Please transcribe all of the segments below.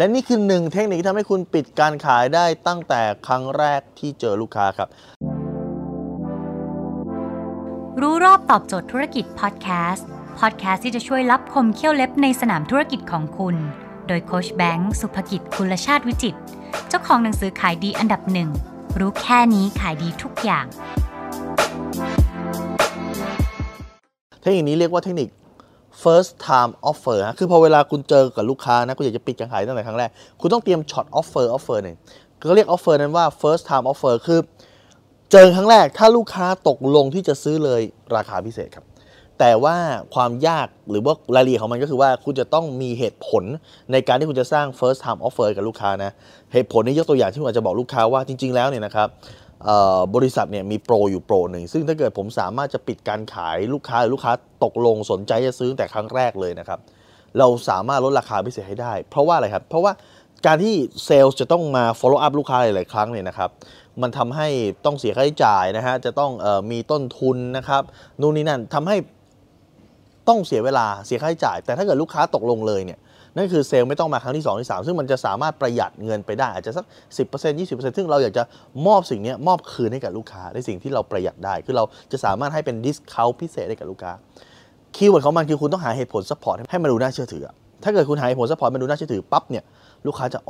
และนี่คือหนึ่งเทคนิคที่ทำให้คุณปิดการขายได้ตั้งแต่ครั้งแรกที่เจอลูกค้าครับรู้รอบตอบโจทย์ธุรกิจพอดแคสต์ที่จะช่วยลับคมเขี้ยวเล็บในสนามธุรกิจของคุณโดยโค้ชแบงค์สุภกิจกุลชาติวิจิตรเจ้าของหนังสือขายดีอันดับหนึ่งรู้แค่นี้ขายดีทุกอย่างเทคนิคนี้เรียกว่าเทคนิค first time offer ฮะคือพอเวลาคุณเจอกับลูกค้านะคุณอยากจะปิดการขายตั้งแต่ครั้งแรกคุณต้องเตรียมช็อต offer เนี่ยก็เรียก offer นั้นว่า first time offer คือเจอครั้งแรกถ้าลูกค้าตกลงที่จะซื้อเลยราคาพิเศษครับแต่ว่าความยากหรือว่ารายละเอียดของมันก็คือว่าคุณจะต้องมีเหตุผลในการที่คุณจะสร้าง first time offer กับลูกค้านะเหตุผลนี้ยกตัวอย่างที่ผมอาจจะบอกลูกค้าว่าจริงๆแล้วเนี่ยนะครับบริษัทเนี่ยมีโปรอยู่โปรหนึ่งซึ่งถ้าเกิดผมสามารถจะปิดการขายลูกค้าหรือลูกค้าตกลงสนใจจะซื้อแต่ครั้งแรกเลยนะครับเราสามารถลดราคาพิเศษให้ได้เพราะว่าอะไรครับเพราะว่าการที่เซลล์จะต้องมา follow up ลูกค้าหลายๆครั้งเนี่ยนะครับมันทำให้ต้องเสียค่าใช้จ่ายนะฮะจะต้องมีต้นทุนนะครับนู่นนี่นั่นทำให้ต้องเสียเวลาเสียค่าใช้จ่ายแต่ถ้าเกิดลูกค้าตกลงเลยเนี่ยนั่นคือเซลล์ไม่ต้องมาครั้งที่2ที่3ซึ่งมันจะสามารถประหยัดเงินไปได้อาจจะสัก 10% 20% ซึ่งเราอยากจะมอบสิ่งนี้มอบคืนให้กับลูกค้าในสิ่งที่เราประหยัดได้คือเราจะสามารถให้เป็น discount พิเศษให้กับลูกค้าคีย์เวิร์ดของมันคือคุณต้องหาเหตุผล support ให้มันดูน่าเชื่อถือถ้าเกิดคุณหาเหตุผล support มันดูน่าเชื่อถือปั๊บเนี่ยลูกค้าจะ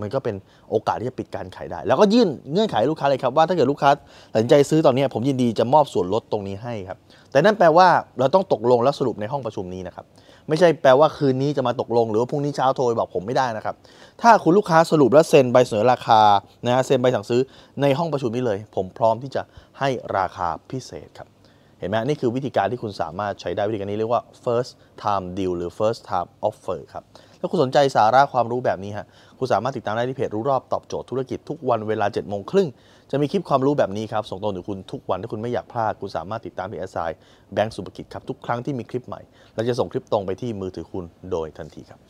มันก็เป็นโอกาสที่จะปิดการขายได้แล้วก็ยื่นเงื่อนไขลูกค้าเลยครับว่าถ้าเกิดลูกค้าตัดใจซื้อตอนนี้ผมยินดีจะมอบส่วนลดตรงนี้ให้ครับแต่นั่นแปลว่าเราต้องตกลงและสรุปในห้องประชุมนี้นะครับไม่ใช่แปลว่าคืนนี้จะมาตกลงหรือว่าพรุ่งนี้เช้าโทรบอกผมไม่ได้นะครับถ้าคุณลูกค้าสรุปและเซ็นใบเสนอราคานะเซ็นใบสั่งซื้อในห้องประชุมนี้เลยผมพร้อมที่จะให้ราคาพิเศษครับเห็นไหมนี่คือวิธีการที่คุณสามารถใช้ได้วิธีการนี้เรียกว่า first time deal หรือ first time offer ครับถ้าคุณสนใจสาระความรู้แบบนี้ฮะคุณสามารถติดตามได้ที่เพจรู้รอบตอบโจทย์ธุรกิจทุกวันเวลา 7:30 น.จะมีคลิปความรู้แบบนี้ครับส่งตรงถึงคุณทุกวันถ้าคุณไม่อยากพลาดคุณสามารถติดตามเพจแบงค์สุภกิจครับทุกครั้งที่มีคลิปใหม่เราจะส่งคลิปตรงไปที่มือถือคุณโดยทันทีครับ